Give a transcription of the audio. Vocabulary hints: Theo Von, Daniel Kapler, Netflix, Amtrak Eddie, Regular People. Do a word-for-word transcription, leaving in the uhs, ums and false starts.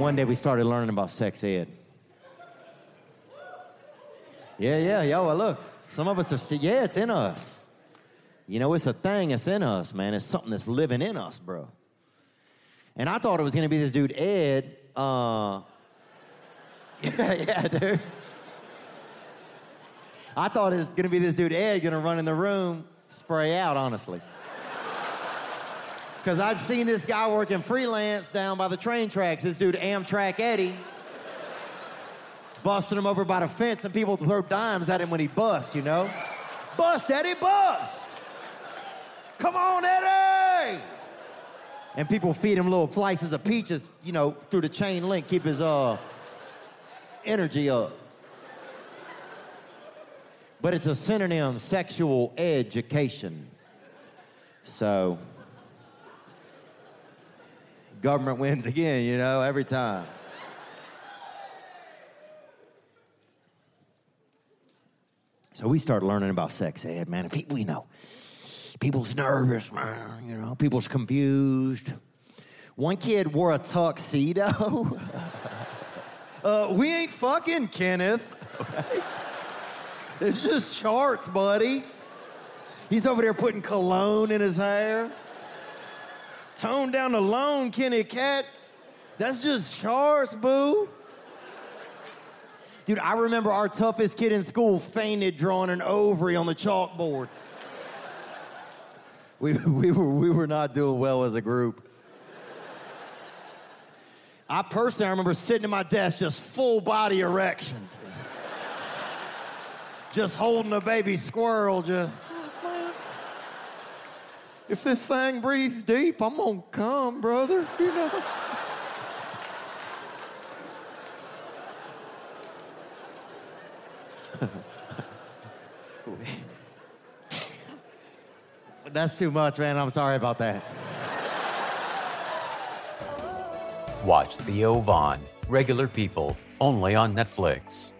one day we started learning about sex ed. Yeah, yeah, yo, well, look, some of us are, st- yeah, it's in us. You know, it's a thing that's in us, man. It's something that's living in us, bro. And I thought it was going to be this dude, Ed. Uh, yeah, yeah, dude. I thought it was going to be this dude, Ed, going to run in the room, spray out, honestly. Because I'd seen this guy working freelance down by the train tracks, this dude, Amtrak Eddie. Busting him over by the fence, and people throw dimes at him when he busts, you know? Bust, Eddie, bust! Come on, Eddie! And people feed him little slices of peaches, you know, through the chain link, keep his uh, energy up. But it's a synonym, sexual education. So, government wins again, you know, every time. So we start learning about sex ed, man. And people, you know, people's nervous, man. You know, people's confused. One kid wore a tuxedo. uh, we ain't fucking, Kenneth. Okay? It's just charts, buddy. He's over there putting cologne in his hair. Tone down the loan, Kenny Cat. That's just charts, boo. Dude, I remember our toughest kid in school fainted drawing an ovary on the chalkboard. We, we, were, we were not doing well as a group. I personally, I remember sitting at my desk, just full body erection. Just holding a baby squirrel, just... If this thing breathes deep, I'm gonna come, brother, you know? That's too much, man. I'm sorry about that. Watch Theo Von, Regular People, only on Netflix.